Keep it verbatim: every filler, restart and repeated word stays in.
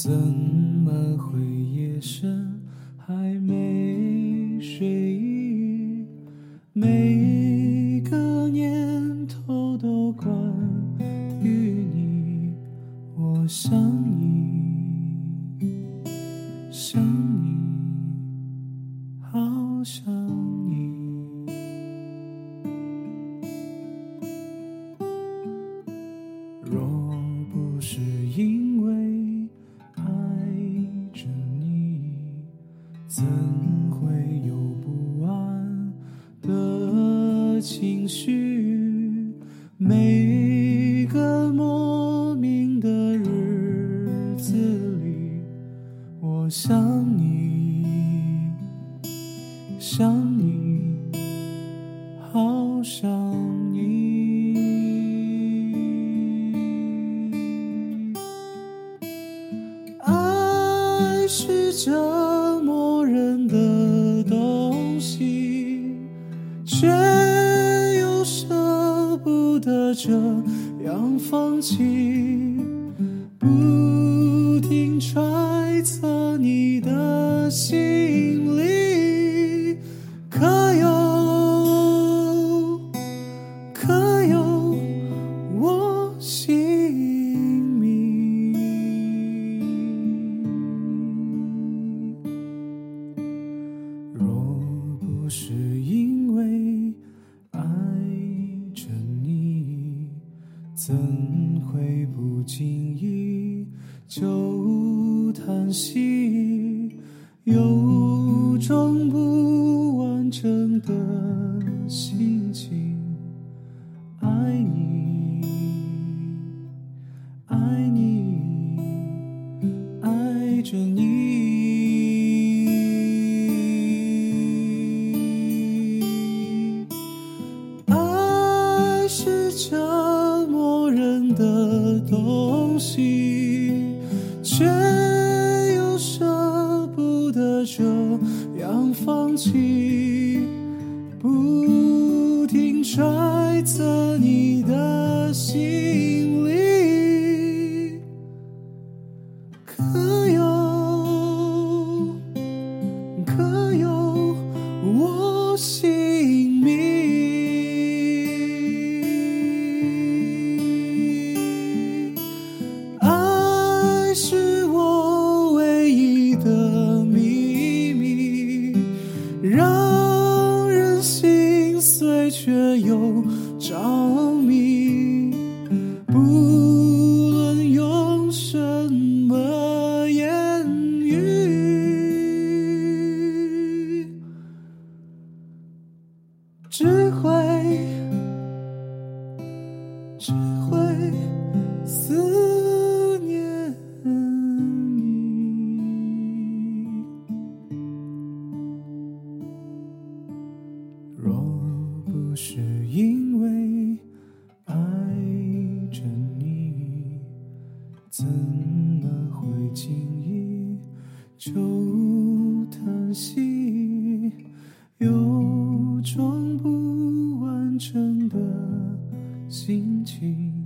怎么会夜深还没睡意？每个念头都关于你，我想你，想你，好想你。若不是因为爱着你，怎会有不安的情绪？每个莫名的日子里，我想你，想你，好想你。是折磨人的东西，却又舍不得这样放弃，不停揣测你的心里，可有可有我心是因为爱着你，怎会不经意就叹息？有种不完整的心情，爱你，爱你，爱着你。折磨人的东西，却又舍不得这样放弃，不停揣测你的心里，可有可有我姓名？让人心碎却又着迷，不论用什么言语，只会只会思念是因为爱着你，怎么会轻易就叹息？有种不完整的心情。